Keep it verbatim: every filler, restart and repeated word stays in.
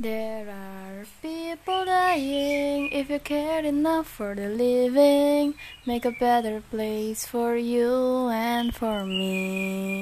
There are people dying. If you care enough for the living, make a better place for you and for me.